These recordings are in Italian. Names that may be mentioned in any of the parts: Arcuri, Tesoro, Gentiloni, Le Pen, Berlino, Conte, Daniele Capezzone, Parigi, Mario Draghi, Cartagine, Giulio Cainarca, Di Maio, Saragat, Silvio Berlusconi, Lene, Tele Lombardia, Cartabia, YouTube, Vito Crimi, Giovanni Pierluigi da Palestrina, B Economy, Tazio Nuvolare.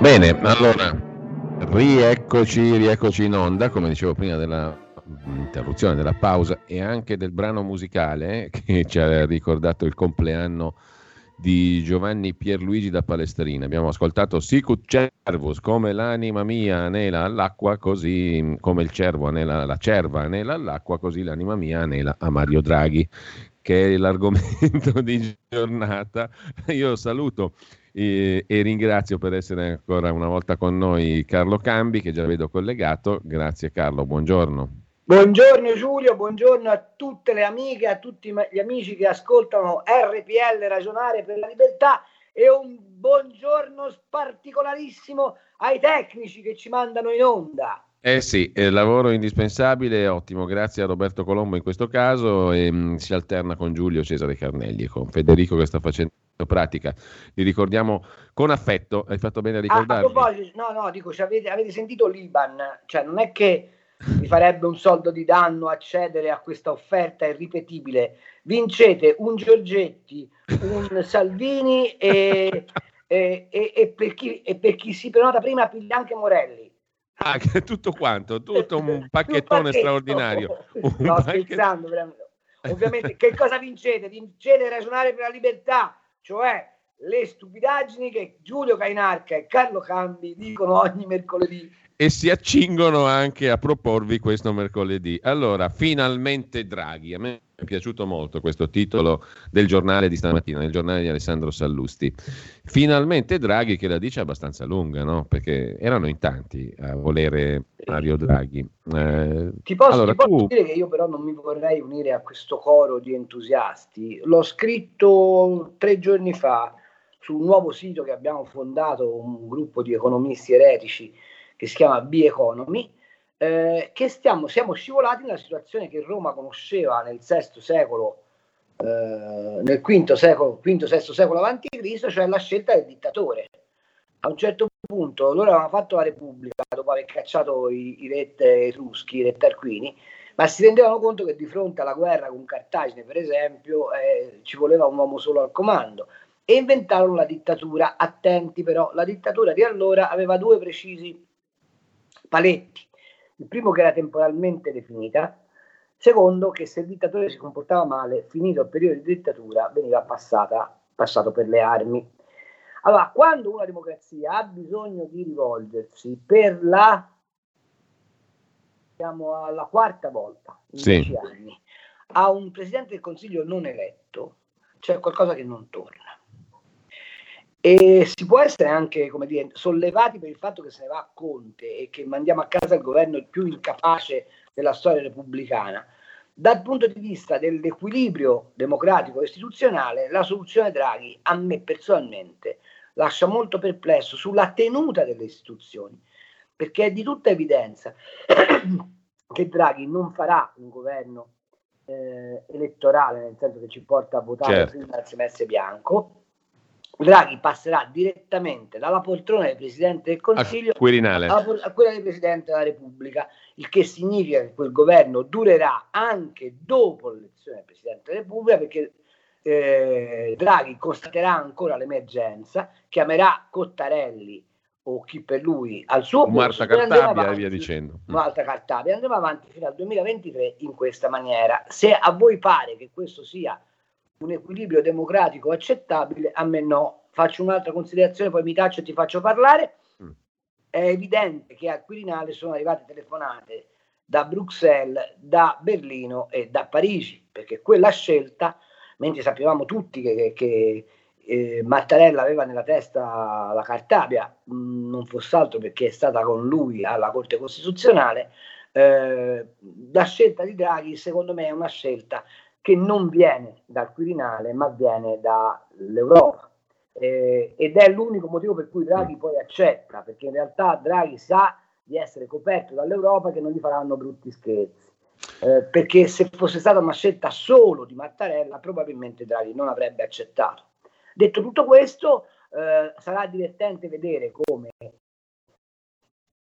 Bene, allora, rieccoci in onda, come dicevo prima dell'interruzione, della pausa e anche del brano musicale che ci ha ricordato il compleanno di Giovanni Pierluigi da Palestrina. Abbiamo ascoltato Sicut Cervus, come l'anima mia anela all'acqua, così come il cervo anela, la cerva anela all'acqua, così l'anima mia anela a Mario Draghi, che è l'argomento di giornata. Io saluto e ringrazio per essere ancora una volta con noi Carlo Cambi, che già vedo collegato. Grazie Carlo, buongiorno. Buongiorno Giulio, buongiorno a tutte le amiche, a tutti gli amici che ascoltano RPL, Ragionare per la Libertà, e un buongiorno particolarissimo ai tecnici che ci mandano in onda. Eh sì, lavoro indispensabile, ottimo, grazie a Roberto Colombo in questo caso, e si alterna con Giulio Cesare Carnelli e con Federico che sta facendo pratica. Li ricordiamo con affetto, hai fatto bene a ricordarli. Dico, avete sentito l'Iban? Cioè non è che vi farebbe un soldo di danno accedere a questa offerta irripetibile. Vincete un Giorgetti, un Salvini e per chi si prenota prima anche Morelli. Ah, tutto quanto, tutto un pacchettone straordinario. Scherzando, veramente. Ovviamente, che cosa vincete? Vincete Ragionare per la Libertà, cioè le stupidaggini che Giulio Cainarca e Carlo Cambi dicono ogni mercoledì. E si accingono anche a proporvi questo mercoledì. Allora, finalmente Draghi. A me è piaciuto molto questo titolo del giornale di stamattina, del giornale di Alessandro Sallusti. Finalmente Draghi, che la dice abbastanza lunga, no? Perché erano in tanti a volere Mario Draghi. Ti posso dire che io però non mi vorrei unire a questo coro di entusiasti. L'ho scritto 3 giorni fa su un nuovo sito che abbiamo fondato, un gruppo di economisti eretici, che si chiama B Economy, che siamo scivolati nella situazione che Roma conosceva nel VI secolo, nel V-VI secolo a.C., cioè la scelta del dittatore. A un certo punto loro avevano fatto la Repubblica dopo aver cacciato i re etruschi, i re tarquini, ma si rendevano conto che di fronte alla guerra con Cartagine, per esempio, ci voleva un uomo solo al comando. E inventarono la dittatura. Attenti però, la dittatura di allora aveva 2 precisi paletti. Il primo, che era temporalmente definita; secondo, che se il dittatore si comportava male, finito il periodo di dittatura, veniva passato per le armi. Allora, quando una democrazia ha bisogno di rivolgersi per alla 4ª volta in 10 anni a un presidente del Consiglio non eletto, c'è qualcosa che non torna. E si può essere anche, come dire, sollevati per il fatto che se ne va Conte e che mandiamo a casa il governo più incapace della storia repubblicana. Dal punto di vista dell'equilibrio democratico e istituzionale, la soluzione Draghi, a me personalmente, lascia molto perplesso sulla tenuta delle istituzioni, perché è di tutta evidenza che Draghi non farà un governo elettorale, nel senso che ci porta a votare prima del semestre bianco. Draghi passerà direttamente dalla poltrona del Presidente del Consiglio al Quirinale, a quella del Presidente della Repubblica, il che significa che quel governo durerà anche dopo l'elezione del Presidente della Repubblica, perché Draghi constaterà ancora l'emergenza, chiamerà Cottarelli o chi per lui al suo posto, Cartabia e via dicendo. Un'altra Cartabia. Andremo avanti fino al 2023 in questa maniera. Se a voi pare che questo sia un equilibrio democratico accettabile, a me no. Faccio un'altra considerazione, poi mi taccio e ti faccio parlare. È evidente che al Quirinale sono arrivate telefonate da Bruxelles, da Berlino e da Parigi, perché quella scelta, mentre sapevamo tutti che Mattarella aveva nella testa la Cartabia, non fosse altro perché è stata con lui alla Corte Costituzionale, la scelta di Draghi secondo me è una scelta che non viene dal Quirinale ma viene dall'Europa. Ed è l'unico motivo per cui Draghi poi accetta, perché in realtà Draghi sa di essere coperto dall'Europa, che non gli faranno brutti scherzi, perché se fosse stata una scelta solo di Mattarella probabilmente Draghi non avrebbe accettato. Detto tutto questo, sarà divertente vedere come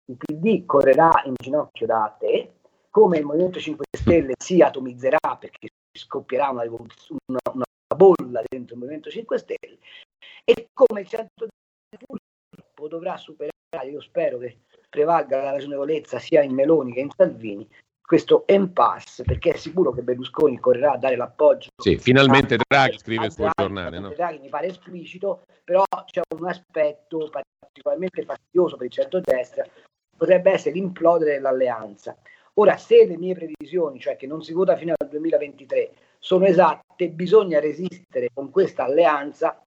il PD correrà in ginocchio da te, come il Movimento 5 Stelle si atomizzerà, perché scoppierà una bolla dentro il Movimento 5 Stelle, e come il centrodestra dovrà superare, io spero che prevalga la ragionevolezza sia in Meloni che in Salvini, questo impasse, perché è sicuro che Berlusconi correrà a dare l'appoggio. Sì, finalmente Draghi scrive il suo giornale, no? Draghi mi pare esplicito, però c'è un aspetto particolarmente fastidioso per il centrodestra, potrebbe essere l'implodere dell'alleanza. Ora, se le mie previsioni, cioè che non si vota fino al 2023, sono esatte, bisogna resistere con questa alleanza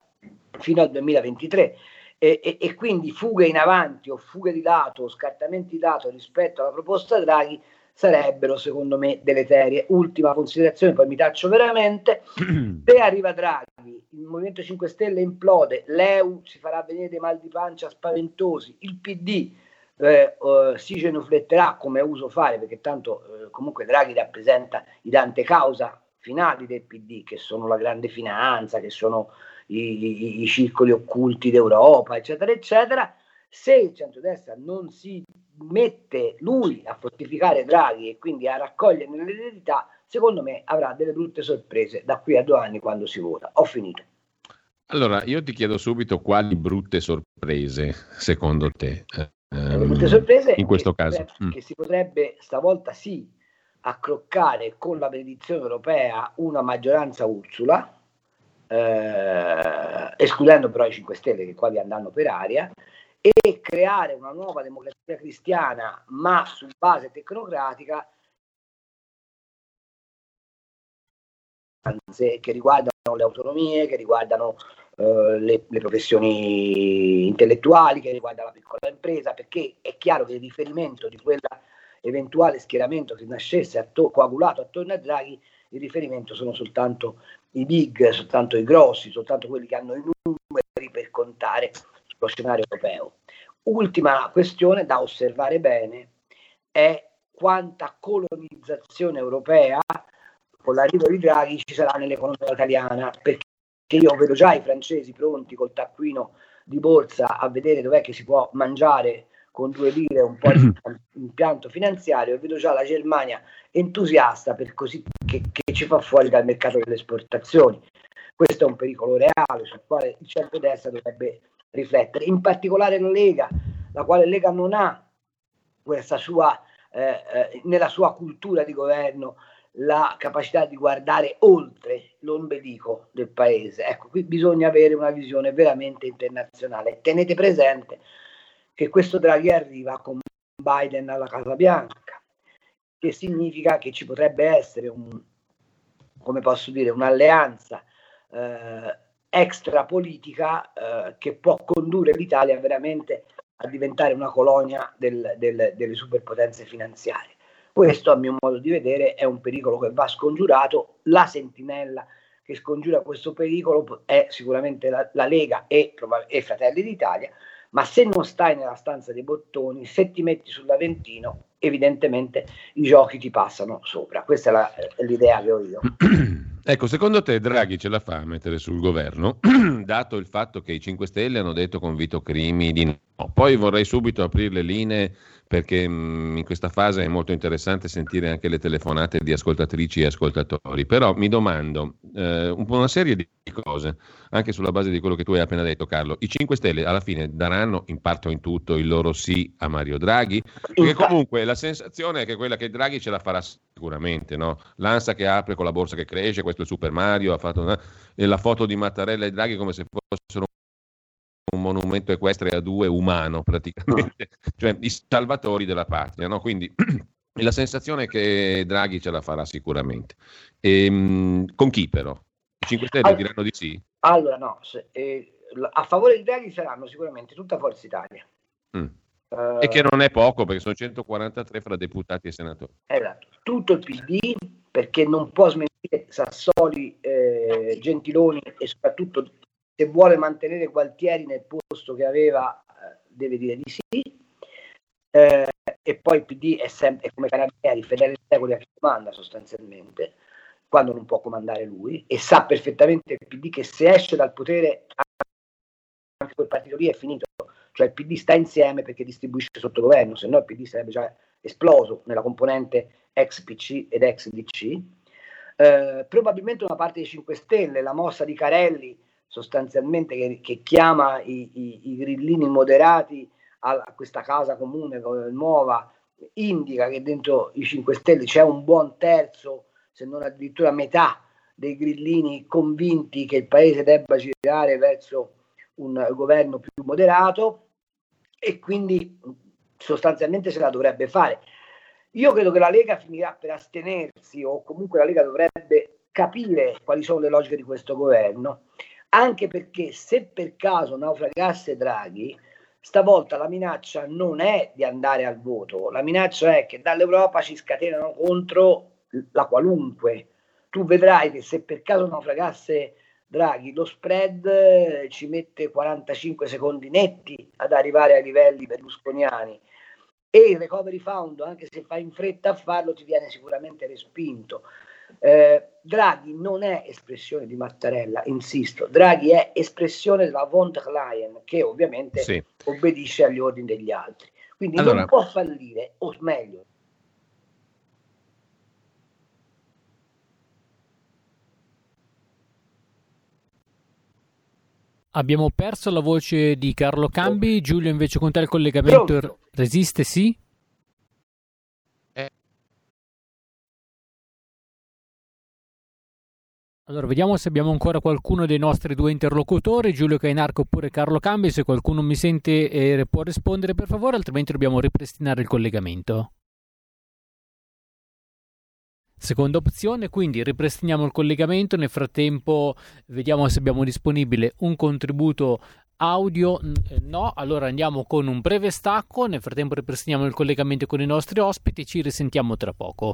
fino al 2023 e quindi fughe in avanti o fughe di lato o scartamenti di lato rispetto alla proposta Draghi sarebbero secondo me deleterie. Ultima considerazione, poi mi taccio veramente. Se arriva Draghi, il Movimento 5 Stelle implode, l'EU si farà venire dei mal di pancia spaventosi, il PD si genufletterà come è uso fare, perché tanto comunque Draghi rappresenta i dante causa finali del PD, che sono la grande finanza, che sono i circoli occulti d'Europa, eccetera, eccetera. Se il centrodestra non si mette lui a fortificare Draghi e quindi a raccoglierne l'eredità, secondo me avrà delle brutte sorprese da qui a 2 anni quando si vota. Ho finito. Allora, io ti chiedo subito quali brutte sorprese secondo te? Le brutte sorprese in questo caso che si potrebbe stavolta sì accroccare con la benedizione europea una maggioranza Ursula, escludendo però i 5 Stelle che quasi andranno per aria, e creare una nuova democrazia cristiana ma su base tecnocratica, che riguardano le autonomie, che riguardano le professioni intellettuali, che riguarda la piccola impresa, perché è chiaro che il riferimento di quell'eventuale schieramento che nascesse coagulato attorno a Draghi, il riferimento sono soltanto i big, soltanto i grossi, soltanto quelli che hanno i numeri per contare sullo scenario europeo. Ultima questione da osservare bene è quanta colonizzazione europea con l'arrivo di Draghi ci sarà nell'economia italiana, perché che io vedo già i francesi pronti col taccuino di borsa a vedere dov'è che si può mangiare con 2 lire un po' di impianto finanziario, e vedo già la Germania entusiasta per così che ci fa fuori dal mercato delle esportazioni. Questo è un pericolo reale sul quale il centrodestra dovrebbe riflettere, in particolare la Lega, la quale Lega non ha questa sua nella sua cultura di governo la capacità di guardare oltre l'ombelico del paese. Ecco, qui bisogna avere una visione veramente internazionale. Tenete presente che questo Draghi arriva con Biden alla Casa Bianca, che significa che ci potrebbe essere un'alleanza extrapolitica che può condurre l'Italia veramente a diventare una colonia delle superpotenze finanziarie. Questo, a mio modo di vedere, è un pericolo che va scongiurato. La sentinella che scongiura questo pericolo è sicuramente la Lega e Fratelli d'Italia, ma se non stai nella stanza dei bottoni, se ti metti sull'Aventino, evidentemente i giochi ti passano sopra. Questa è l'idea che ho io. Ecco, secondo te Draghi ce la fa a mettere sul governo, dato il fatto che i 5 Stelle hanno detto con Vito Crimi di no? Poi vorrei subito aprire le linee, perché in questa fase è molto interessante sentire anche le telefonate di ascoltatrici e ascoltatori. Però mi domando un po' una serie di cose, anche sulla base di quello che tu hai appena detto, Carlo. I 5 Stelle alla fine daranno in parte o in tutto il loro sì a Mario Draghi? Perché comunque la sensazione è che quella che Draghi ce la farà sicuramente, no? L'ansa che apre con la borsa che cresce, questo è Super Mario, ha fatto la foto di Mattarella e Draghi come se fossero un monumento equestre a 2 umano praticamente, cioè i salvatori della patria, no? Quindi la sensazione è che Draghi ce la farà sicuramente. Con chi però? I 5 Stelle diranno di sì? Allora no, a favore di Draghi saranno sicuramente tutta Forza Italia. E che non è poco, perché sono 143 fra deputati e senatori. Esatto, tutto il PD, perché non può smentire Sassoli, Gentiloni, e soprattutto se vuole mantenere Gualtieri nel posto che aveva deve dire di sì, e poi il PD è sempre come Carabinieri, fedele secoli a chi comanda sostanzialmente, quando non può comandare lui, e sa perfettamente il PD che se esce dal potere anche quel partito lì è finito, cioè il PD sta insieme perché distribuisce sotto governo, se no il PD sarebbe già esploso nella componente ex PC ed ex DC. Probabilmente una parte dei 5 Stelle, la mossa di Carelli sostanzialmente che chiama i grillini moderati a questa casa comune nuova, indica che dentro i 5 Stelle c'è un buon terzo, se non addirittura metà dei grillini convinti che il paese debba girare verso un governo più moderato, e quindi sostanzialmente se la dovrebbe fare. Io credo che la Lega finirà per astenersi, o comunque la Lega dovrebbe capire quali sono le logiche di questo governo, anche perché se per caso naufragasse Draghi, stavolta la minaccia non è di andare al voto, la minaccia è che dall'Europa ci scatenano contro la qualunque. Tu vedrai che se per caso naufragasse Draghi, lo spread ci mette 45 secondi netti ad arrivare ai livelli berlusconiani, e il recovery fund, anche se fa in fretta a farlo, ti viene sicuramente respinto. Draghi non è espressione di Mattarella, insisto, Draghi è espressione della von der Leyen, che ovviamente sì, obbedisce agli ordini degli altri, quindi allora non può fallire, o meglio abbiamo perso la voce di Carlo Cambi. Giulio, invece con te il collegamento pronto. Resiste, sì? Allora vediamo se abbiamo ancora qualcuno dei nostri due interlocutori, Giulio Cainarca oppure Carlo Cambi. Se qualcuno mi sente può rispondere per favore, altrimenti dobbiamo ripristinare il collegamento. Seconda opzione, quindi ripristiniamo il collegamento, nel frattempo vediamo se abbiamo disponibile un contributo audio. No, allora andiamo con un breve stacco, nel frattempo ripristiniamo il collegamento con i nostri ospiti, ci risentiamo tra poco.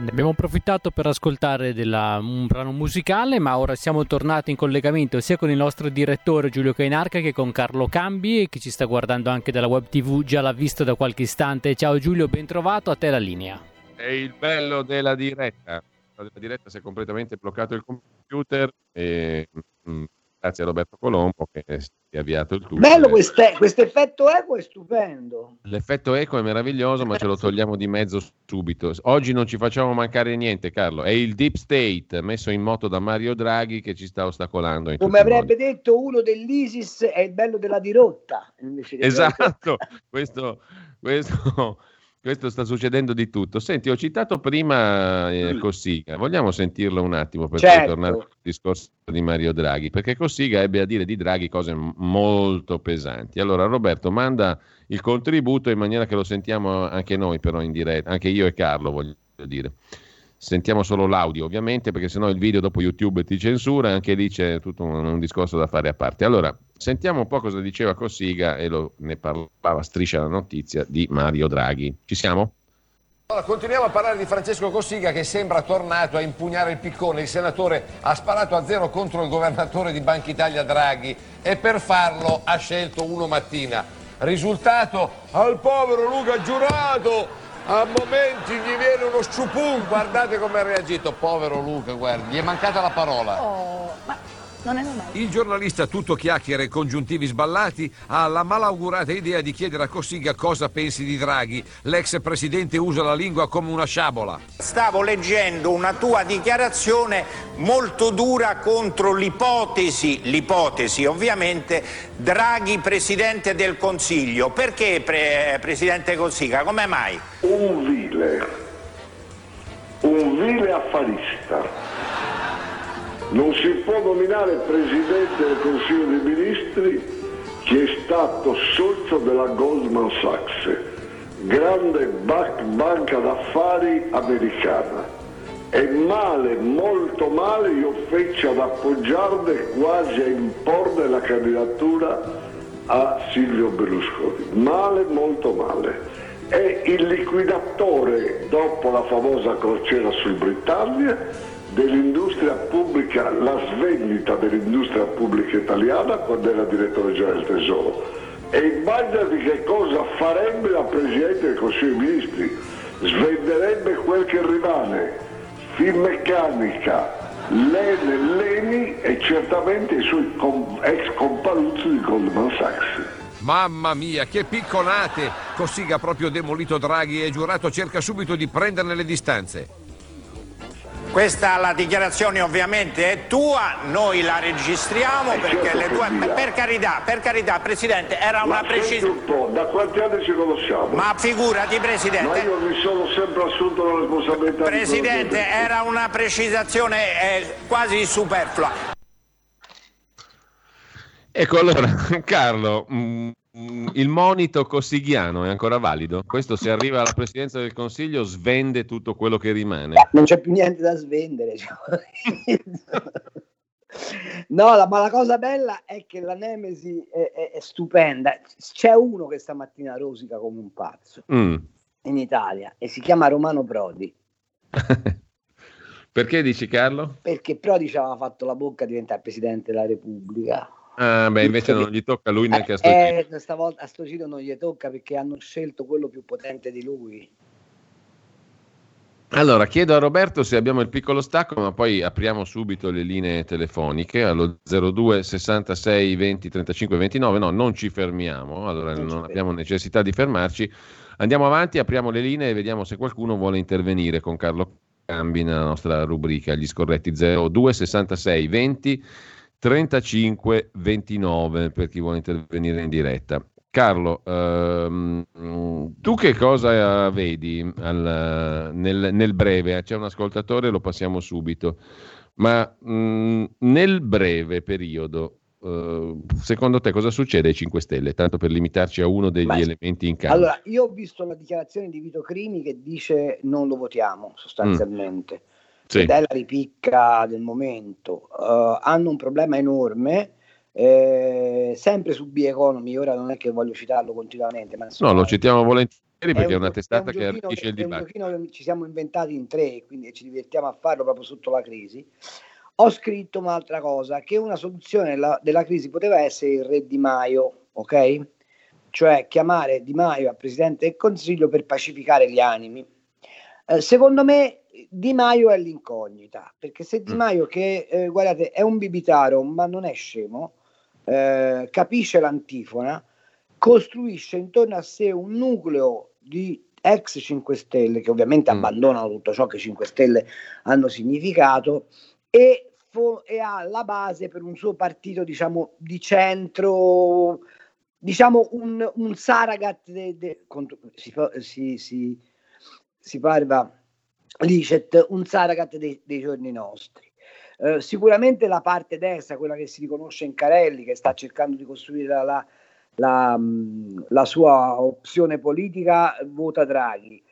Ne abbiamo approfittato per ascoltare un brano musicale, ma ora siamo tornati in collegamento sia con il nostro direttore Giulio Cainarca che con Carlo Cambi, che ci sta guardando anche dalla web TV, già l'ha visto da qualche istante. Ciao Giulio, ben trovato, a te la linea. È il bello della diretta. La diretta si è completamente bloccato il computer e grazie a Roberto Colombo che si è avviato il tutto. Bello questo effetto eco, è stupendo. L'effetto eco è meraviglioso, ma ce lo togliamo di mezzo subito. Oggi non ci facciamo mancare niente, Carlo. È il Deep State messo in moto da Mario Draghi che ci sta ostacolando. Come avrebbe detto uno dell'ISIS, è il bello della dirotta. Esatto, Questo sta succedendo di tutto. Senti, ho citato prima Cossiga, vogliamo sentirlo un attimo per poi tornare al discorso di Mario Draghi, perché Cossiga ebbe a dire di Draghi cose molto pesanti. Allora Roberto, manda il contributo in maniera che lo sentiamo anche noi però in diretta, anche io e Carlo, voglio dire. Sentiamo solo l'audio ovviamente, perché sennò il video dopo YouTube ti censura, anche lì c'è tutto un discorso da fare a parte. Allora sentiamo un po' cosa diceva Cossiga e ne parlava Striscia la Notizia di Mario Draghi. Ci siamo? Allora, continuiamo a parlare di Francesco Cossiga che sembra tornato a impugnare il piccone. Il senatore ha sparato a zero contro il governatore di Banca Italia Draghi e per farlo ha scelto Uno Mattina. Risultato, al povero Luca Giurato a momenti gli viene uno sciupun, guardate come ha reagito, povero Luca, guardi, gli è mancata la parola. Oh, ma non è normale. Il giornalista, tutto chiacchiere e congiuntivi sballati, ha la malaugurata idea di chiedere a Cossiga cosa pensi di Draghi. L'ex presidente usa la lingua come una sciabola. Stavo leggendo una tua dichiarazione molto dura contro l'ipotesi ovviamente, Draghi presidente del Consiglio. Perché presidente Cossiga? Come mai? Un vile affarista. Non si può nominare Presidente del Consiglio dei Ministri chi è stato socio della Goldman Sachs, grande banca d'affari americana. E male, molto male, io feci ad appoggiarne, quasi a imporne la candidatura a Silvio Berlusconi. Male, molto male. È il liquidatore, dopo la famosa crociera sul Britannia, dell'industria pubblica, la svendita dell'industria pubblica italiana quando era direttore generale del Tesoro. E immaginati che cosa farebbe la Presidente del Consiglio dei Ministri, svenderebbe quel che rimane, Finmeccanica, Lene, Leni e certamente i suoi ex compaluzzi di Goldman Sachs. Mamma mia, che picconate! Cossiga ha proprio demolito Draghi e Giurato cerca subito di prenderne le distanze. Questa la dichiarazione ovviamente è tua, noi la registriamo perché certo le tue... Per carità, Presidente, era una precisione. Da quanti anni ci conosciamo? Ma figurati, Presidente. Ma io mi sono sempre assunto la responsabilità. Presidente, era una precisazione quasi superflua. Ecco, allora, Carlo, il monito cossigiano è ancora valido? Questo, se arriva alla presidenza del Consiglio, svende tutto quello che rimane. Non c'è più niente da svendere. No, ma la cosa bella è che la nemesi è stupenda. C'è uno che stamattina rosica come un pazzo in Italia e si chiama Romano Prodi. Perché dici, Carlo? Perché Prodi ci aveva fatto la bocca a diventare Presidente della Repubblica. Ah, beh, invece non gli tocca a lui neanche a Stocito. Stavolta a Stocito non gli tocca perché hanno scelto quello più potente di lui. Allora, chiedo a Roberto se abbiamo il piccolo stacco, ma poi apriamo subito le linee telefoniche allo 02 66 20 35 29. No, non ci fermiamo, allora non abbiamo necessità di fermarci. Andiamo avanti, apriamo le linee e vediamo se qualcuno vuole intervenire con Carlo Cambi nella nostra rubrica Gli Scorretti. 02 66 20 35 29 per chi vuole intervenire in diretta. Carlo, tu che cosa vedi nel breve? C'è un ascoltatore, lo passiamo subito, ma nel breve periodo secondo te cosa succede ai 5 Stelle? Tanto per limitarci a uno degli elementi in campo. Allora, io ho visto la dichiarazione di Vito Crimi che dice non lo votiamo sostanzialmente. Sì. Ed è la ripicca del momento. Hanno un problema enorme, sempre su B Economy, ora non è che voglio citarlo continuamente, ma insomma, no, lo citiamo volentieri perché è una testata che arricchisce il dibattito. È un giochino che ci siamo inventati in tre, quindi ci divertiamo a farlo proprio sotto la crisi. Ho scritto un'altra cosa, che una soluzione della crisi poteva essere il re Di Maio, ok? Cioè chiamare Di Maio a presidente del Consiglio per pacificare gli animi. Secondo me Di Maio è l'incognita, perché se Di Maio, che guardate, è un bibitaro ma non è scemo, capisce l'antifona, costruisce intorno a sé un nucleo di ex 5 Stelle che ovviamente abbandonano tutto ciò che 5 Stelle hanno significato, e ha la base per un suo partito, diciamo, di centro, diciamo un Saragat si parla licet, un Saragat dei giorni nostri. Sicuramente la parte destra, quella che si riconosce in Carelli, che sta cercando di costruire la sua opzione politica, vota Draghi.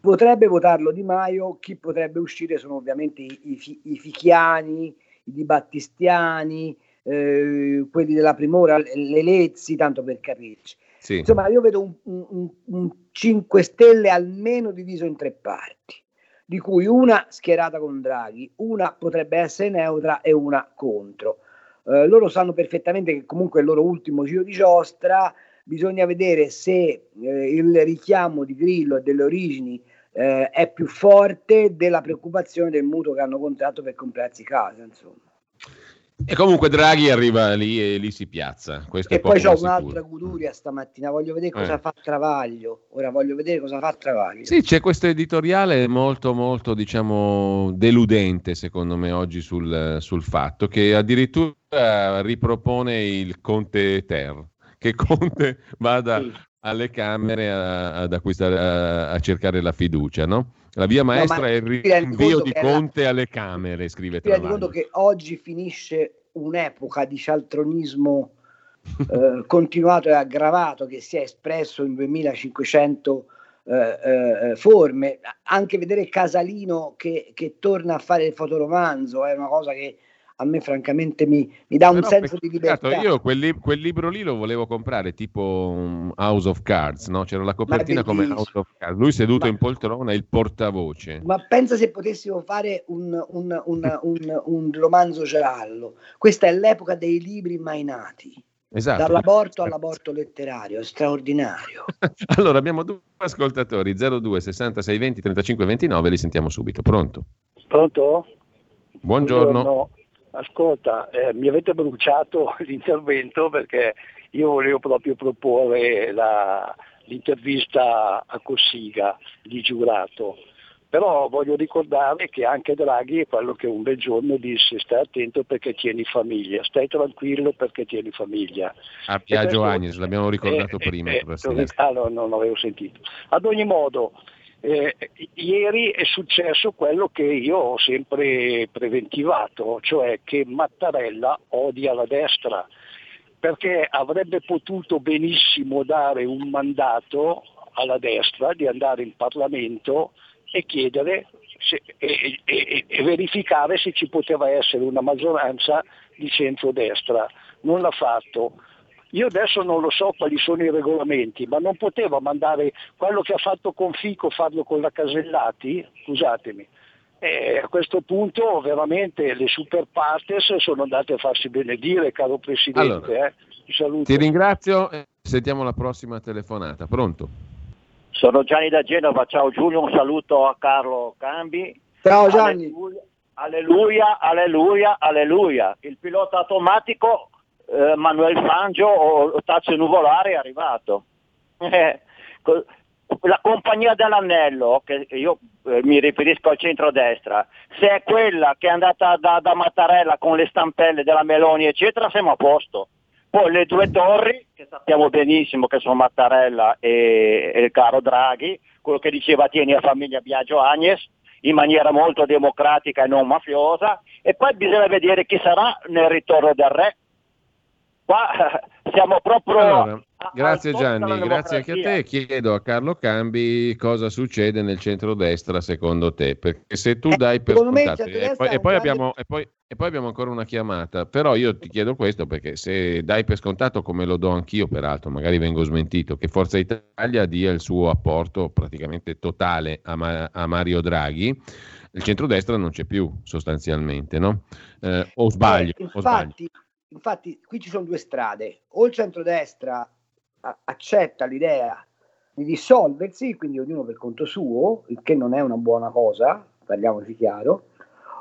Potrebbe votarlo Di Maio. Chi potrebbe uscire sono ovviamente i Fichiani, i Di Battistiani, quelli della Primora, le Lezzi, tanto per capirci. Sì. Insomma, io vedo un 5 Stelle almeno diviso in tre parti, di cui una schierata con Draghi, una potrebbe essere neutra e una contro. Loro sanno perfettamente che comunque è il loro ultimo giro di giostra, bisogna vedere se il richiamo di Grillo e delle origini è più forte della preoccupazione del mutuo che hanno contratto per comprarsi casa, insomma. E comunque Draghi arriva lì e lì si piazza. Questo e è poi c'ho un'altra goduria stamattina, voglio vedere cosa fa Travaglio. Ora voglio vedere cosa fa Travaglio. Sì, c'è questo editoriale molto molto, diciamo, deludente secondo me oggi sul Fatto, che addirittura ripropone il Conte Ter, che Conte vada alle Camere ad acquistare, a cercare la fiducia, no? La via maestra è il rinvio di Conte alle Camere, scrive Travaglio. Mi rendo conto che oggi finisce un'epoca di cialtronismo continuato e aggravato, che si è espresso in 2500 forme. Anche vedere Casalino che torna a fare il fotoromanzo è una cosa che a me francamente mi dà un senso di libertà. Io quel libro lì lo volevo comprare, tipo House of Cards, no? C'era la copertina come House of Cards, lui seduto in poltrona, il portavoce. Ma pensa se potessimo fare un romanzo giallo. Questa è l'epoca dei libri mai nati. Esatto. Dall'aborto all'aborto letterario, straordinario. Allora abbiamo due ascoltatori, 02 66 20 35 29, li sentiamo subito. Pronto? Pronto? Buongiorno. Ascolta, mi avete bruciato l'intervento, perché io volevo proprio proporre l'intervista a Cossiga di Giurato, però voglio ricordare che anche Draghi è quello che un bel giorno disse: stai attento perché tieni famiglia, stai tranquillo perché tieni famiglia. A Biagio Agnes, l'abbiamo ricordato prima. Non l'avevo sentito. Ad ogni modo, ieri è successo quello che io ho sempre preventivato, cioè che Mattarella odia la destra, perché avrebbe potuto benissimo dare un mandato alla destra di andare in Parlamento e chiedere e verificare se ci poteva essere una maggioranza di centrodestra. Non l'ha fatto. Io adesso non lo so quali sono i regolamenti, ma non poteva mandare quello che ha fatto con Fico, farlo con la Casellati? Scusatemi. A questo punto veramente le super partes sono andate a farsi benedire, caro Presidente. Allora, ti saluto. Ti ringrazio e sentiamo la prossima telefonata. Pronto? Sono Gianni da Genova. Ciao Giulio, un saluto a Carlo Cambi. Ciao Gianni. Alleluia, alleluia, alleluia. Il pilota automatico Manuel Fangio o Tazio Nuvolare è arrivato. La compagnia dell'anello, che io mi riferisco al centrodestra, se è quella che è andata da Mattarella con le stampelle della Meloni eccetera, siamo a posto. Poi le due torri, che sappiamo benissimo che sono Mattarella e il caro Draghi, quello che diceva tieni a famiglia Biagio Agnes, in maniera molto democratica e non mafiosa. E poi bisogna vedere chi sarà nel ritorno del re. Qua siamo proprio allora, Grazie Gianni, grazie anche a te. Chiedo a Carlo Cambi cosa succede nel centrodestra secondo te, perché se tu dai per scontato e poi abbiamo ancora una chiamata, però io ti chiedo questo perché se dai per scontato, come lo do anch'io peraltro, magari vengo smentito, che Forza Italia dia il suo apporto praticamente totale a Mario Draghi, il centrodestra non c'è più sostanzialmente, no? O sbaglio? Infatti qui ci sono due strade: o il centrodestra accetta l'idea di dissolversi, quindi ognuno per conto suo, il che non è una buona cosa, parliamoci chiaro,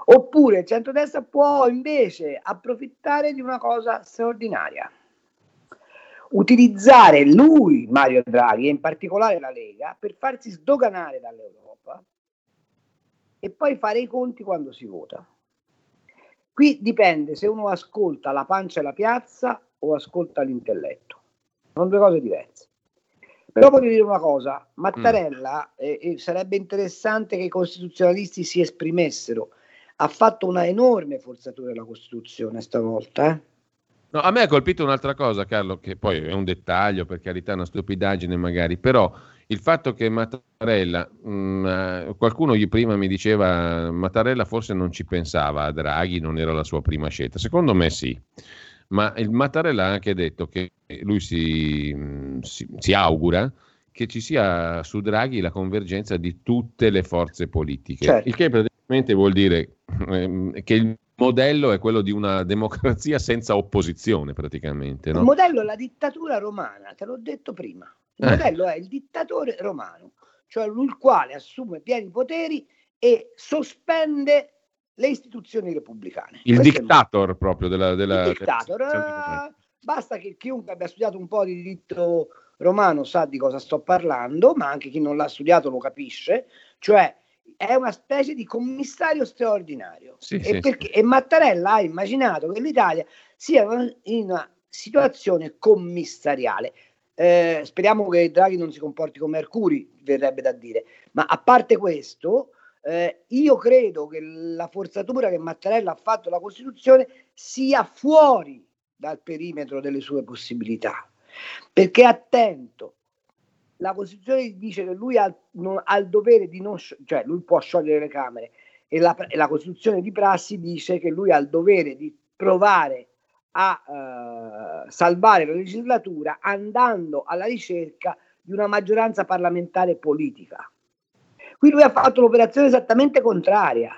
oppure il centrodestra può invece approfittare di una cosa straordinaria, utilizzare lui, Mario Draghi, e in particolare la Lega, per farsi sdoganare dall'Europa e poi fare i conti quando si vota. Qui dipende se uno ascolta la pancia e la piazza o ascolta l'intelletto. Sono due cose diverse. Però voglio dire una cosa, Mattarella, sarebbe interessante che i costituzionalisti si esprimessero, ha fatto una enorme forzatura della Costituzione stavolta, eh? No, a me ha colpito un'altra cosa, Carlo, che poi è un dettaglio, per carità, una stupidaggine magari, però il fatto che Mattarella, qualcuno gli prima mi diceva Mattarella forse non ci pensava a Draghi, non era la sua prima scelta, secondo me sì. Ma il Mattarella ha anche detto che lui si augura che ci sia su Draghi la convergenza di tutte le forze politiche, certo. Il che praticamente vuol dire che il modello è quello di una democrazia senza opposizione praticamente, no? Il modello è la dittatura romana, te l'ho detto prima, il modello è il dittatore romano, cioè lui il quale assume pieni poteri e sospende le istituzioni repubblicane. Il dictator proprio della dictator. Basta che chiunque abbia studiato un po' di diritto romano sa di cosa sto parlando, ma anche chi non l'ha studiato lo capisce, cioè è una specie di commissario straordinario. E Mattarella ha immaginato che l'Italia sia in una situazione commissariale. Speriamo che Draghi non si comporti come Arcuri, verrebbe da dire, ma a parte questo, io credo che la forzatura che Mattarella ha fatto alla Costituzione sia fuori dal perimetro delle sue possibilità, perché attento, la Costituzione dice che lui ha il dovere di non, cioè lui può sciogliere le Camere, e la Costituzione di prassi dice che lui ha il dovere di provare a salvare la legislatura andando alla ricerca di una maggioranza parlamentare politica. Qui lui ha fatto l'operazione esattamente contraria,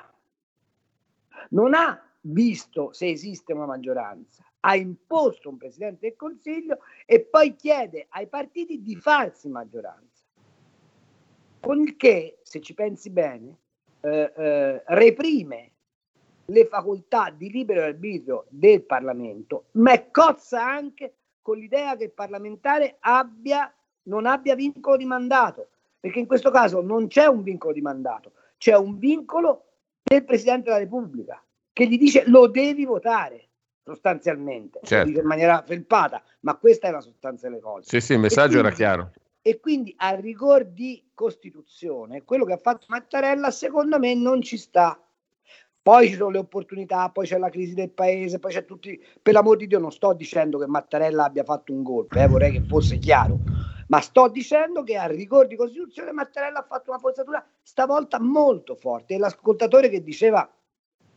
non ha visto se esiste una maggioranza, ha imposto un Presidente del Consiglio e poi chiede ai partiti di farsi maggioranza, con il che, se ci pensi bene, reprime le facoltà di libero arbitrio del Parlamento, ma cozza anche con l'idea che il parlamentare non abbia vincolo di mandato. Perché in questo caso non c'è un vincolo di mandato, c'è un vincolo del Presidente della Repubblica che gli dice lo devi votare sostanzialmente, certo. Lo dice in maniera felpata, ma questa è la sostanza delle cose. Sì, il messaggio era chiaro. E quindi a rigor di Costituzione quello che ha fatto Mattarella secondo me non ci sta. Poi ci sono le opportunità, poi c'è la crisi del paese, poi c'è tutti, per l'amor di Dio non sto dicendo che Mattarella abbia fatto un golpe, vorrei che fosse chiaro. Ma sto dicendo che a rigor di Costituzione Mattarella ha fatto una forzatura stavolta molto forte, e l'ascoltatore che diceva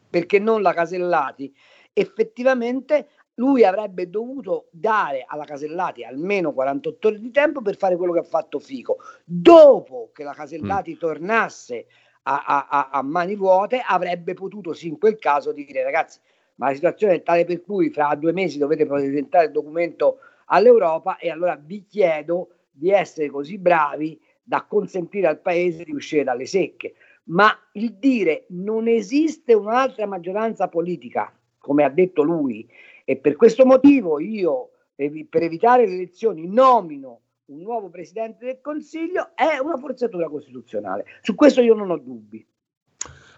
perché non la Casellati, effettivamente lui avrebbe dovuto dare alla Casellati almeno 48 ore di tempo per fare quello che ha fatto Fico, dopo che la Casellati tornasse a mani vuote avrebbe potuto sì in quel caso dire ragazzi ma la situazione è tale per cui fra 2 mesi dovete presentare il documento all'Europa e allora vi chiedo di essere così bravi da consentire al paese di uscire dalle secche. Ma il dire non esiste un'altra maggioranza politica, come ha detto lui, e per questo motivo io, per evitare le elezioni, nomino un nuovo Presidente del Consiglio, è una forzatura costituzionale. Su questo io non ho dubbi.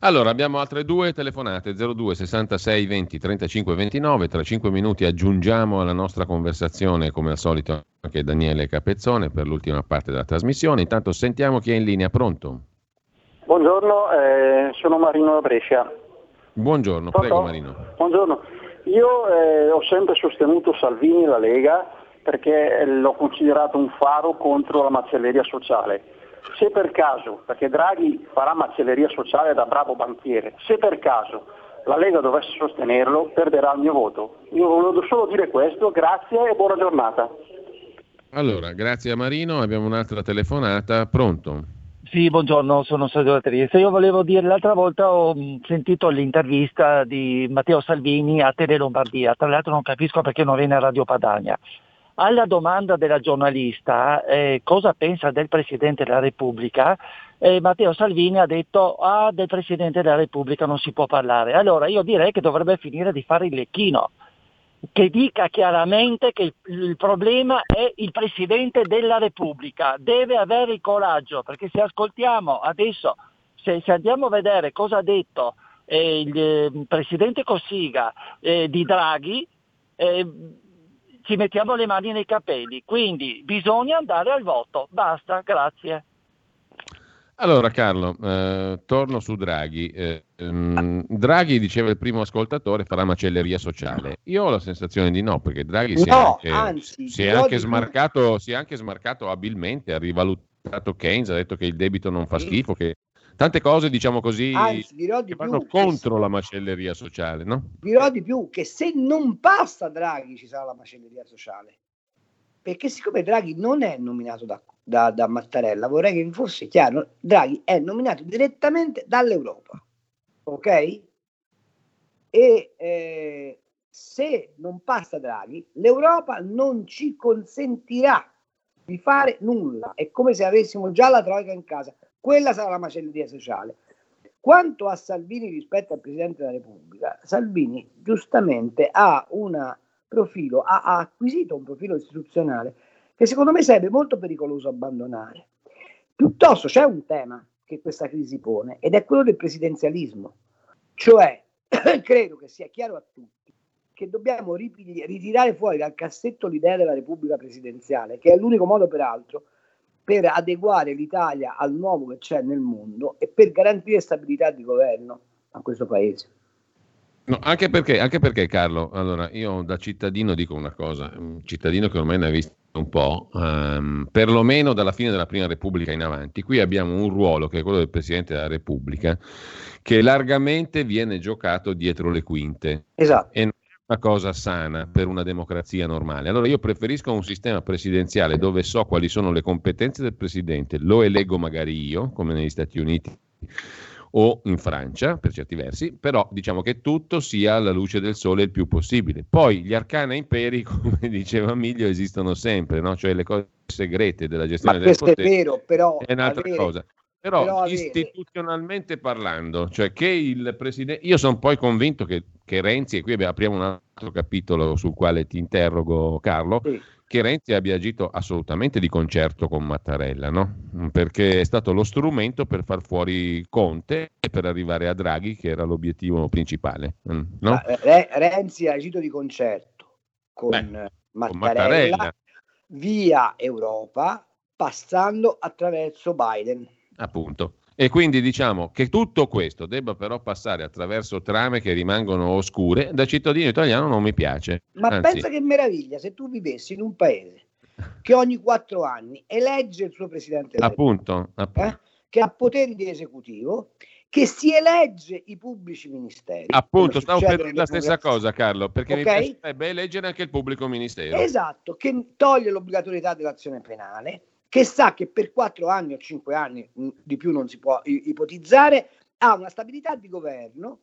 Allora, abbiamo altre 2 telefonate, 02 66 20 35 29, tra 5 minuti aggiungiamo alla nostra conversazione, come al solito, anche Daniele Capezzone per l'ultima parte della trasmissione. Intanto sentiamo chi è in linea, pronto? Buongiorno, sono Marino da Brescia. Buongiorno, prego Marino. Buongiorno, io ho sempre sostenuto Salvini e la Lega perché l'ho considerato un faro contro la macelleria sociale. Se per caso, perché Draghi farà macelleria sociale da bravo banchiere, se per caso la Lega dovesse sostenerlo, perderà il mio voto. Io volevo solo dire questo, grazie e buona giornata. Allora, grazie a Marino, abbiamo un'altra telefonata, pronto? Sì, buongiorno, sono Sergio Latrista. Io volevo dire, l'altra volta ho sentito l'intervista di Matteo Salvini a Tele Lombardia, tra l'altro non capisco perché non viene a Radio Padania. Alla domanda della giornalista cosa pensa del Presidente della Repubblica, Matteo Salvini ha detto del Presidente della Repubblica non si può parlare. Allora io direi che dovrebbe finire di fare il lecchino, che dica chiaramente che il problema è il Presidente della Repubblica, deve avere il coraggio, perché se ascoltiamo adesso, se andiamo a vedere cosa ha detto il Presidente Cossiga di Draghi, ci mettiamo le mani nei capelli, quindi bisogna andare al voto, basta, grazie. Allora Carlo, torno su Draghi. Draghi, diceva il primo ascoltatore, farà macelleria sociale. Io ho la sensazione di no, perché Draghi si è anche smarcato abilmente, ha rivalutato Keynes, ha detto che il debito non fa schifo, che tante cose, diciamo così, che vanno contro la macelleria sociale, no? Dirò di più, che se non passa Draghi ci sarà la macelleria sociale. Perché siccome Draghi non è nominato da Mattarella, vorrei che fosse chiaro, Draghi è nominato direttamente dall'Europa, ok? E se non passa Draghi, l'Europa non ci consentirà di fare nulla, è come se avessimo già la troica in casa, quella sarà la macelleria sociale. Quanto a Salvini rispetto al Presidente della Repubblica, Salvini giustamente ha una... profilo, ha acquisito un profilo istituzionale che secondo me sarebbe molto pericoloso abbandonare. Piuttosto c'è un tema che questa crisi pone ed è quello del presidenzialismo, cioè credo che sia chiaro a tutti che dobbiamo ritirare fuori dal cassetto l'idea della Repubblica presidenziale, che è l'unico modo peraltro per adeguare l'Italia al nuovo che c'è nel mondo e per garantire stabilità di governo a questo paese. No, anche perché Carlo, allora io da cittadino dico una cosa, un cittadino che ormai ne ha visto un po', perlomeno dalla fine della Prima Repubblica in avanti, qui abbiamo un ruolo che è quello del Presidente della Repubblica che largamente viene giocato dietro le quinte. Esatto. E non è una cosa sana per una democrazia normale. Allora io preferisco un sistema presidenziale dove so quali sono le competenze del Presidente, lo eleggo magari io, come negli Stati Uniti o in Francia, per certi versi, però diciamo che tutto sia alla luce del sole il più possibile. Poi gli arcana imperi, come diceva Miglio, esistono sempre, no? Cioè le cose segrete della gestione del potere. Questo è vero, però è un'altra cosa. Però istituzionalmente parlando, cioè che il Presidente... Io sono poi convinto che Renzi, e qui apriamo un altro capitolo sul quale ti interrogo, Carlo, sì, che Renzi abbia agito assolutamente di concerto con Mattarella, no? Perché è stato lo strumento per far fuori Conte e per arrivare a Draghi, che era l'obiettivo principale, no? Renzi ha agito di concerto con Mattarella via Europa, passando attraverso Biden. Appunto. E quindi diciamo che tutto questo debba però passare attraverso trame che rimangono oscure, da cittadino italiano non mi piace. Ma anzi, pensa che meraviglia se tu vivessi in un paese che ogni 4 anni elegge il suo presidente, appunto. Che ha poteri di esecutivo, che si elegge i pubblici ministeri. Appunto, stavo per dire la stessa cosa, Carlo, perché mi piacerebbe eleggere anche il pubblico ministero. Esatto, che toglie l'obbligatorietà dell'azione penale, che sa che per 4 anni o 5 anni, di più non si può ipotizzare, ha una stabilità di governo,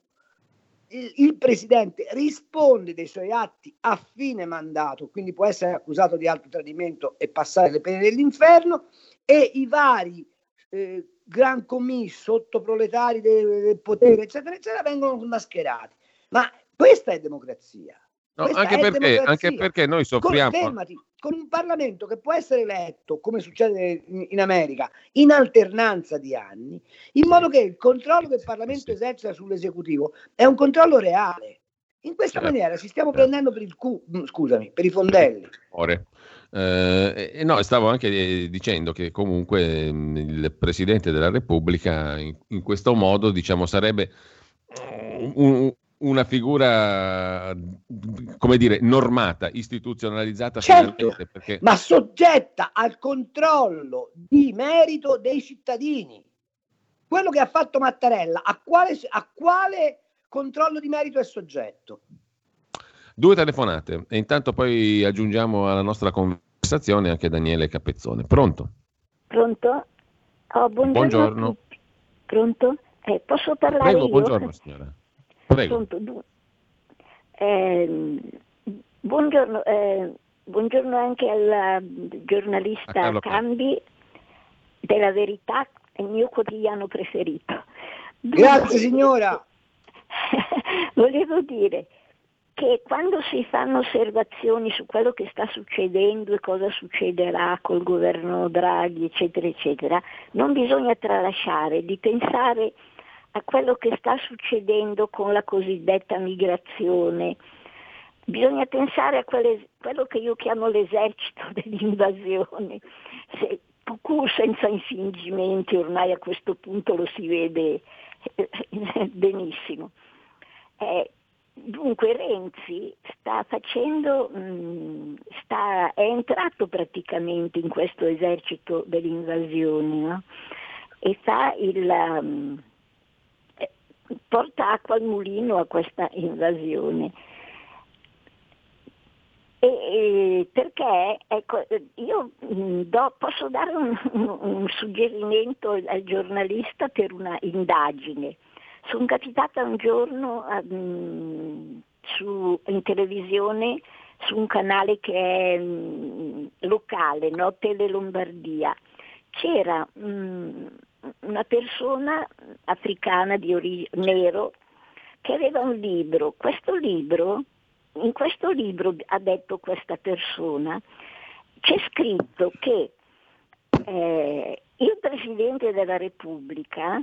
il Presidente risponde dei suoi atti a fine mandato, quindi può essere accusato di alto tradimento e passare le pene dell'inferno, e i vari gran commisso, sottoproletari del potere, eccetera, eccetera, vengono mascherati. Ma questa è democrazia. No, anche perché noi soffriamo. Con un Parlamento che può essere eletto, come succede in America, in alternanza di anni, in modo che il controllo che il Parlamento esercita sull'esecutivo è un controllo reale. In questa maniera ci stiamo prendendo per il per i fondelli. Stavo anche dicendo che comunque il Presidente della Repubblica in questo modo, diciamo, sarebbe una figura come dire, normata, istituzionalizzata, certo, perché... ma soggetta al controllo di merito dei cittadini. Quello che ha fatto Mattarella, a quale controllo di merito è soggetto? 2 telefonate e intanto poi aggiungiamo alla nostra conversazione anche Daniele Capezzone. Pronto? Pronto? Oh, buongiorno. Pronto? Posso parlare? Prego, io? Buongiorno signora. Prego. Pronto. Buongiorno anche al giornalista Cambi della Verità, è il mio quotidiano preferito. Grazie signora. Volevo dire che quando si fanno osservazioni su quello che sta succedendo e cosa succederà col governo Draghi, eccetera, eccetera, non bisogna tralasciare di pensare a quello che sta succedendo con la cosiddetta migrazione. Bisogna pensare a quello che io chiamo l'esercito dell'invasione, pur senza infingimenti, ormai a questo punto lo si vede benissimo. Dunque Renzi è entrato praticamente in questo esercito dell'invasione, no? E fa porta acqua al mulino a questa invasione. Perché ecco, io posso dare un suggerimento al giornalista per una indagine. Sono capitata un giorno in televisione su un canale che è locale, no? Tele Lombardia. C'era una persona africana di origine nero che aveva un libro. In questo libro, ha detto questa persona, c'è scritto che il Presidente della Repubblica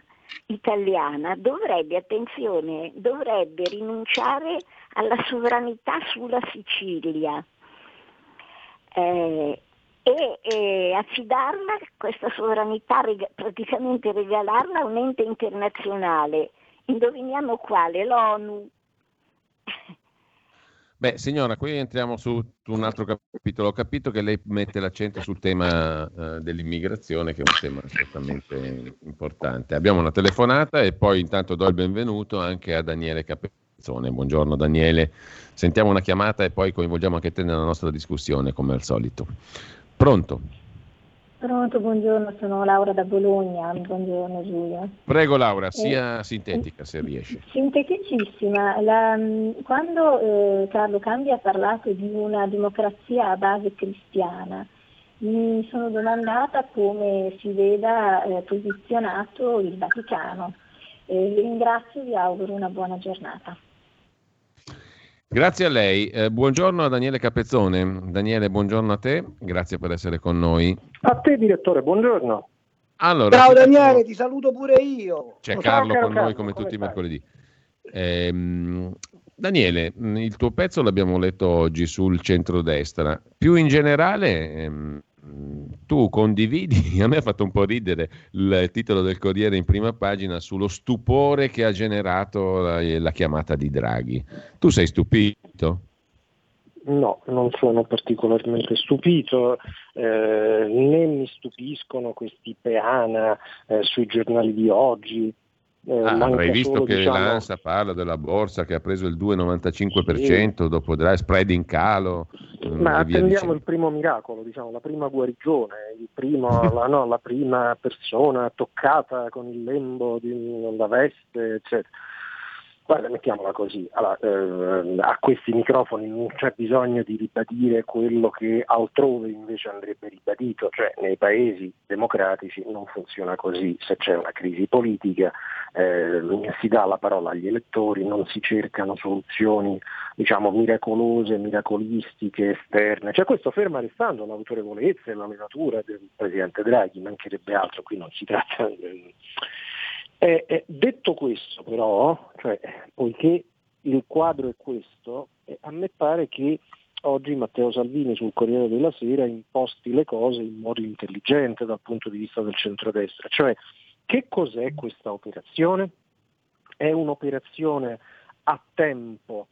italiana dovrebbe rinunciare alla sovranità sulla Sicilia e affidarla, questa sovranità praticamente regalarla a un ente internazionale, indoviniamo quale, l'ONU. Beh signora, qui entriamo su un altro capitolo. Ho capito che lei mette l'accento sul tema dell'immigrazione, che è un tema assolutamente importante. Abbiamo una telefonata e poi intanto do il benvenuto anche a Daniele Capezzone. Buongiorno Daniele, sentiamo una chiamata e poi coinvolgiamo anche te nella nostra discussione come al solito. Pronto? Pronto, buongiorno, sono Laura da Bologna, buongiorno Giulia. Prego Laura, sia sintetica se riesce. Sinteticissima, quando Carlo Cambi ha parlato di una democrazia a base cristiana, mi sono domandata come si veda posizionato il Vaticano. Vi ringrazio e vi auguro una buona giornata. Grazie a lei, buongiorno a Daniele Capezzone. Daniele, buongiorno a te, grazie per essere con noi. A te direttore, buongiorno. Allora, ciao Daniele, ti saluto pure io. C'è Carlo con noi come tutti i mercoledì. Daniele, il tuo pezzo l'abbiamo letto oggi sul centrodestra. Più in generale, tu condividi, a me ha fatto un po' ridere il titolo del Corriere in prima pagina sullo stupore che ha generato la chiamata di Draghi. Tu sei stupito? No, non sono particolarmente stupito, né mi stupiscono questi peana sui giornali di oggi. Avrei visto solo, che l'ANSA parla della borsa che ha preso il 2,95%, sì. Dopo spread in calo, ma attendiamo il primo miracolo, diciamo la prima guarigione, la prima persona toccata con il lembo della veste, eccetera. Guarda, mettiamola così, allora, a questi microfoni non c'è bisogno di ribadire quello che altrove invece andrebbe ribadito, cioè nei paesi democratici non funziona così. Se c'è una crisi politica si dà la parola agli elettori, non si cercano soluzioni diciamo miracolose, miracolistiche, esterne, cioè questo ferma restando l'autorevolezza e la levatura del Presidente Draghi, mancherebbe altro, qui non si tratta di... detto questo però, cioè, poiché il quadro è questo, a me pare che oggi Matteo Salvini sul Corriere della Sera imposti le cose in modo intelligente dal punto di vista del centrodestra. Cioè, che cos'è questa operazione? È un'operazione a tempo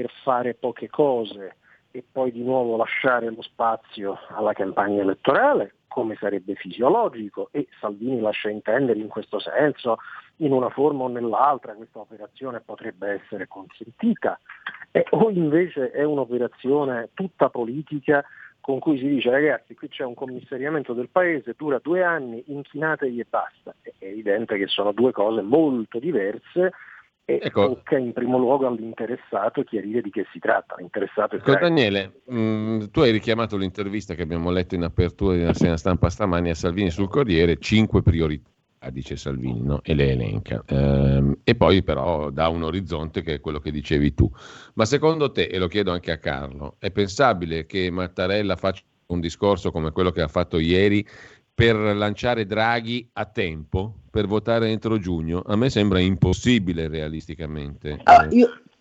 per fare poche cose e poi di nuovo lasciare lo spazio alla campagna elettorale, come sarebbe fisiologico, e Salvini lascia intendere in questo senso, in una forma o nell'altra questa operazione potrebbe essere consentita, o invece è un'operazione tutta politica con cui si dice ragazzi qui c'è un commissariamento del paese, dura 2 anni, inchinategli e basta. È evidente che sono due cose molto diverse e tocca in primo luogo all'interessato chiarire di che si tratta. Daniele, tu hai richiamato l'intervista che abbiamo letto in apertura di una rassegna stampa stamani a Salvini sul Corriere, 5 priorità, dice Salvini, no? E le elenca, e poi però dà un orizzonte che è quello che dicevi tu. Ma secondo te, e lo chiedo anche a Carlo, è pensabile che Mattarella faccia un discorso come quello che ha fatto ieri per lanciare Draghi a tempo, per votare entro giugno? A me sembra impossibile realisticamente. Ah,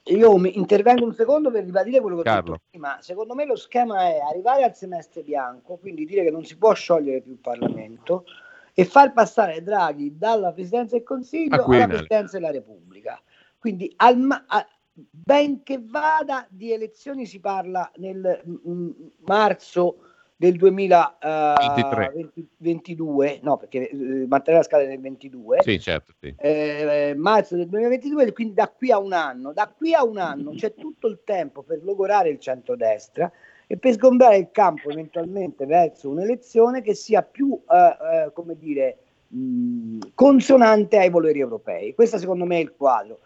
io mi intervengo un secondo per ribadire quello che Carlo. Ho detto prima. Secondo me lo schema è arrivare al semestre bianco, quindi dire che non si può sciogliere più il Parlamento, e far passare Draghi dalla Presidenza del Consiglio alla Presidenza della Repubblica. Quindi ben che vada di elezioni si parla nel marzo del 2022, no, perché Mattarella scade nel 22, sì, certo, sì. Marzo del 2022, quindi da qui a un anno c'è tutto il tempo per logorare il centrodestra e per sgombrare il campo eventualmente verso un'elezione che sia più consonante ai voleri europei. Questo secondo me è il quadro.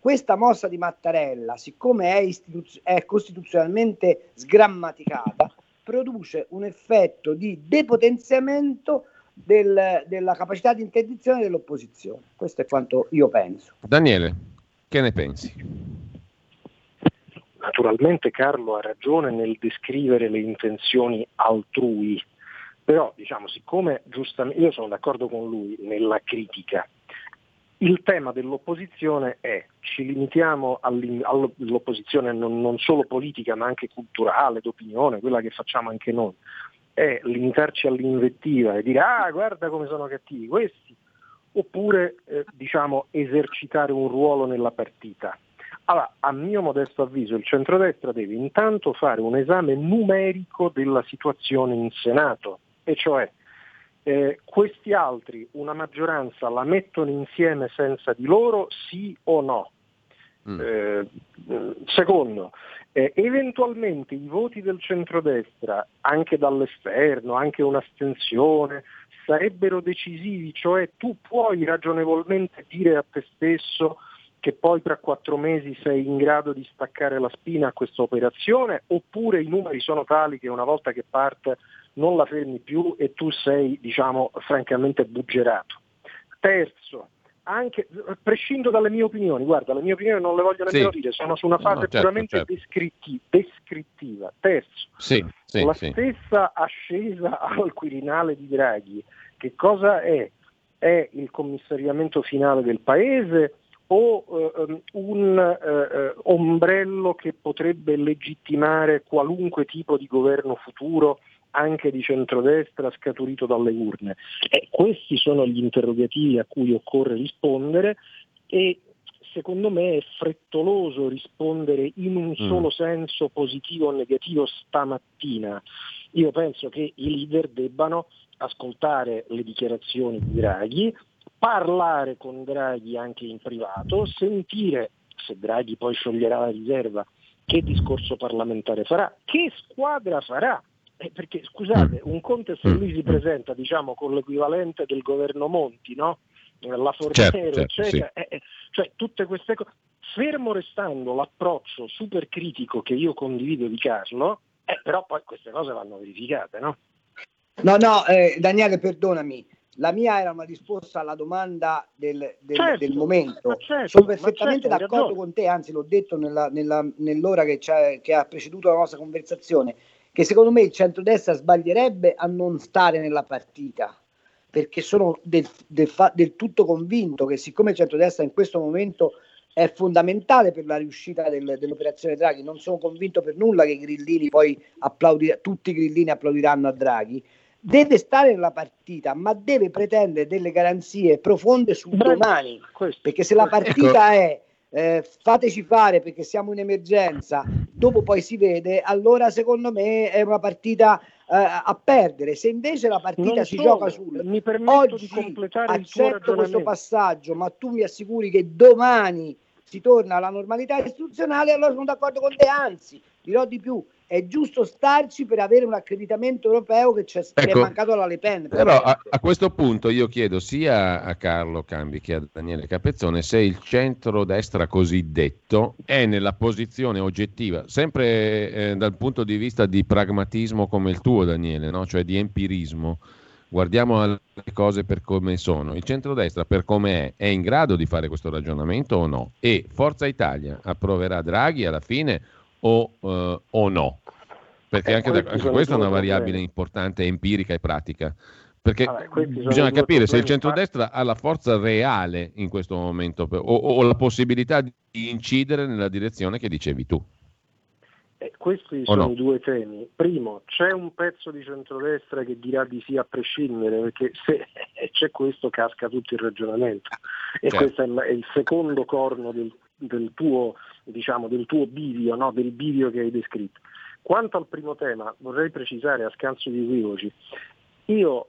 Questa mossa di Mattarella, siccome è costituzionalmente sgrammaticata, produce un effetto di depotenziamento della capacità di interdizione dell'opposizione. Questo è quanto io penso. Daniele, che ne pensi? Naturalmente Carlo ha ragione nel descrivere le intenzioni altrui, però diciamo, siccome giustamente io sono d'accordo con lui nella critica, il tema dell'opposizione è: ci limitiamo all'opposizione non solo politica ma anche culturale, d'opinione, quella che facciamo anche noi, è limitarci all'invettiva e dire guarda come sono cattivi questi, oppure esercitare un ruolo nella partita. Allora, a mio modesto avviso, il centrodestra deve intanto fare un esame numerico della situazione in Senato, e cioè questi altri una maggioranza la mettono insieme senza di loro, sì o no? Secondo, eventualmente i voti del centrodestra, anche dall'esterno, anche un'astensione, sarebbero decisivi, cioè tu puoi ragionevolmente dire a te stesso che poi tra 4 mesi sei in grado di staccare la spina a questa operazione, oppure i numeri sono tali che una volta che parte non la fermi più e tu sei, francamente buggerato. Terzo, anche prescindo dalle mie opinioni, guarda, le mie opinioni non le voglio nemmeno dire, sono su una fase puramente descrittiva. Terzo, stessa ascesa al Quirinale di Draghi, che cosa è? È il commissariamento finale del paese o un ombrello che potrebbe legittimare qualunque tipo di governo futuro, anche di centrodestra, scaturito dalle urne? Questi sono gli interrogativi a cui occorre rispondere, e secondo me è frettoloso rispondere in un solo senso, positivo o negativo, stamattina. Io penso che i leader debbano ascoltare le dichiarazioni di Draghi, parlare con Draghi anche in privato, sentire, se Draghi poi scioglierà la riserva, che discorso parlamentare farà, che squadra farà. Perché scusate, un conto è se lui si presenta con l'equivalente del governo Monti, no? La Fornero, eccetera. Sì. Cioè tutte queste cose, fermo restando l'approccio super critico che io condivido di Carlo, però poi queste cose vanno verificate, no? No, Daniele, perdonami. La mia era una risposta alla domanda del momento. Certo, sono perfettamente d'accordo con te, anzi l'ho detto nell'ora che ha preceduto la nostra conversazione, che secondo me il centrodestra sbaglierebbe a non stare nella partita, perché sono del tutto convinto che, siccome il centrodestra in questo momento è fondamentale per la riuscita dell'operazione Draghi, non sono convinto per nulla che tutti i grillini applaudiranno a Draghi, deve stare nella partita, ma deve pretendere delle garanzie profonde sul domani, perché se la partita è fateci fare perché siamo in emergenza, dopo poi si vede, allora secondo me è una partita a perdere. Se invece la partita non si gioca sul mi permetto oggi di completare accetto il questo passaggio, ma tu mi assicuri che domani si torna alla normalità istituzionale, allora sono d'accordo con te, anzi dirò di più, è giusto starci per avere un accreditamento europeo che c'è, ecco, è mancato alla Le Pen. Però a questo punto io chiedo sia a Carlo Cambi che a Daniele Capezzone se il centrodestra cosiddetto è nella posizione oggettiva, sempre dal punto di vista di pragmatismo come il tuo, Daniele, no? Cioè di empirismo, guardiamo alle cose per come sono. Il centrodestra per come è in grado di fare questo ragionamento o no? E Forza Italia approverà Draghi alla fine o no, perché anche questa è una variabile importante, empirica e pratica, perché bisogna capire se il centrodestra ha la forza reale in questo momento o la possibilità di incidere nella direzione che dicevi tu. Questi sono i due temi. Primo, c'è un pezzo di centrodestra che dirà di sì a prescindere, perché se c'è questo casca tutto il ragionamento, e certo, questo è il secondo corno del tuo, diciamo, del tuo bivio, no? Del bivio che hai descritto. Quanto al primo tema, vorrei precisare a scanso di equivoci, io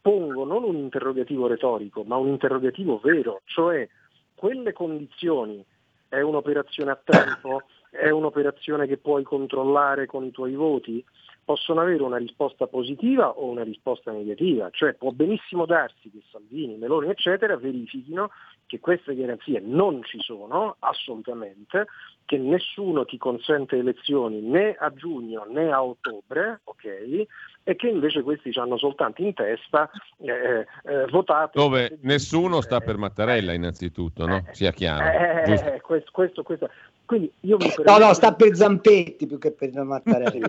pongo non un interrogativo retorico, ma un interrogativo vero, cioè quelle condizioni, è un'operazione a tempo? È un'operazione che puoi controllare con i tuoi voti? Possono avere una risposta positiva o una risposta negativa, cioè può benissimo darsi che Salvini, Meloni eccetera verifichino che queste garanzie non ci sono assolutamente, che nessuno ti consente elezioni né a giugno né a ottobre, ok? E che invece questi hanno soltanto in testa votate. Dove nessuno sta per Mattarella innanzitutto, no? Sia chiaro. Questo. Quindi io mi permetto... No, sta per Zampetti più che per Mattarella.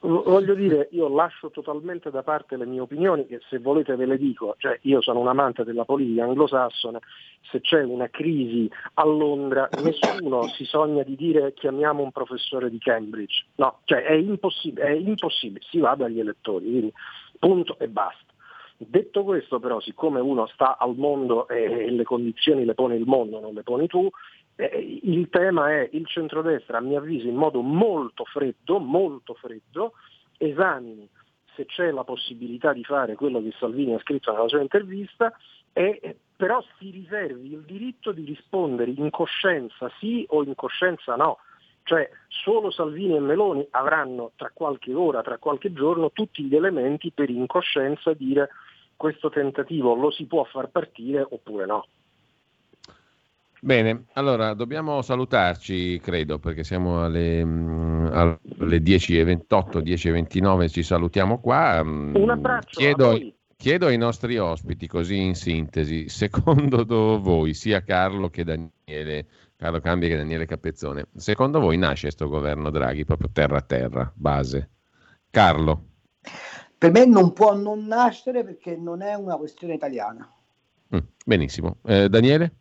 Voglio dire, io lascio totalmente da parte le mie opinioni, che se volete ve le dico, cioè io sono un amante della politica anglosassone, se c'è una crisi a Londra nessuno si sogna di dire chiamiamo un professore di Cambridge, no, cioè è impossibile, si va dagli elettori, quindi punto e basta. Detto questo però, siccome uno sta al mondo e le condizioni le pone il mondo, non le poni tu, il tema è il centrodestra, a mio avviso in modo molto freddo, esamini se c'è la possibilità di fare quello che Salvini ha scritto nella sua intervista, e però si riservi il diritto di rispondere in coscienza sì o in coscienza no. Cioè solo Salvini e Meloni avranno tra qualche ora, tra qualche giorno, tutti gli elementi per in coscienza dire questo tentativo lo si può far partire oppure no. Bene, allora dobbiamo salutarci, credo, perché siamo alle 10.28, 10.29, ci salutiamo qua. Un abbraccio. Chiedo ai nostri ospiti, così in sintesi, secondo voi, sia Carlo Cambi che Daniele Capezzone, secondo voi nasce questo governo Draghi proprio terra a terra, base? Carlo? Per me non può non nascere perché non è una questione italiana. Benissimo. Daniele?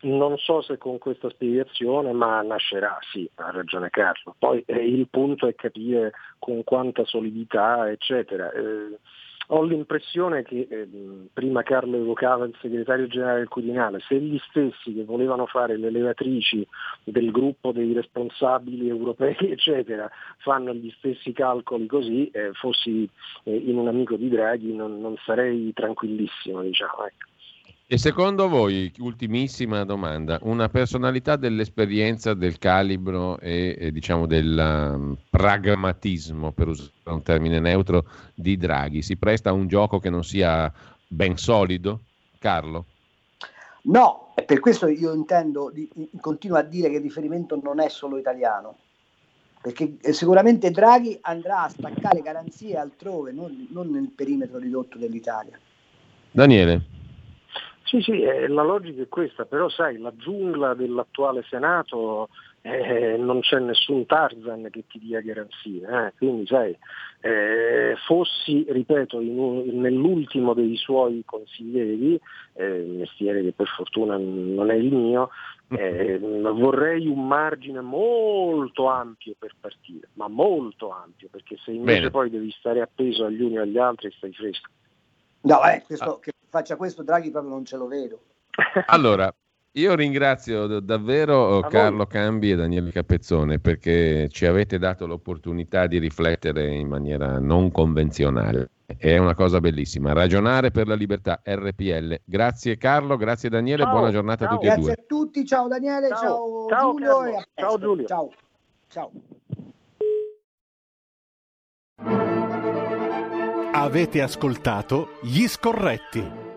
Non so se con questa spiegazione, ma nascerà, sì, ha ragione Carlo. Poi il punto è capire con quanta solidità, eccetera. Ho l'impressione che prima Carlo evocava il segretario generale del Quirinale, se gli stessi che volevano fare le levatrici del gruppo dei responsabili europei, eccetera, fanno gli stessi calcoli così, fossi in un amico di Draghi non sarei tranquillissimo, diciamo, ecco. E secondo voi, ultimissima domanda, una personalità dell'esperienza, del calibro e diciamo del pragmatismo, per usare un termine neutro, di Draghi, si presta a un gioco che non sia ben solido? Carlo? No, per questo io continuo a dire che il riferimento non è solo italiano, perché sicuramente Draghi andrà a staccare garanzie altrove, non nel perimetro ridotto dell'Italia. Daniele? Sì, la logica è questa, però sai, la giungla dell'attuale Senato non c'è nessun Tarzan che ti dia garanzie, quindi sai, fossi, ripeto, nell'ultimo dei suoi consiglieri, mestiere che per fortuna non è il mio, vorrei un margine molto ampio per partire, ma molto ampio, perché se invece Bene. Poi devi stare appeso agli uni e agli altri stai fresco. No, che faccia questo Draghi proprio non ce lo vedo. Allora, Io ringrazio davvero Carlo Cambi e Daniele Capezzone perché ci avete dato l'opportunità di riflettere in maniera non convenzionale. È una cosa bellissima. Ragionare per la libertà, RPL. Grazie Carlo, grazie Daniele, ciao, buona giornata a tutti e due. Grazie a tutti, ciao Daniele, ciao Giulio. E ciao Giulio. Ciao. Avete ascoltato Gli Scorretti,